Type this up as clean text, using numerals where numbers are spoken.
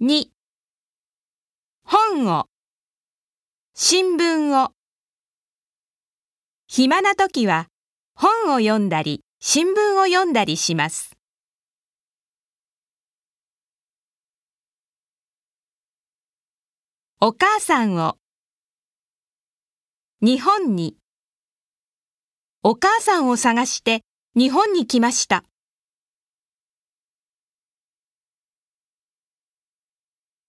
2、本を、新聞を。暇な時は本を読んだり、新聞を読んだりします。お母さんを、日本に。お母さんを探して日本に来ました。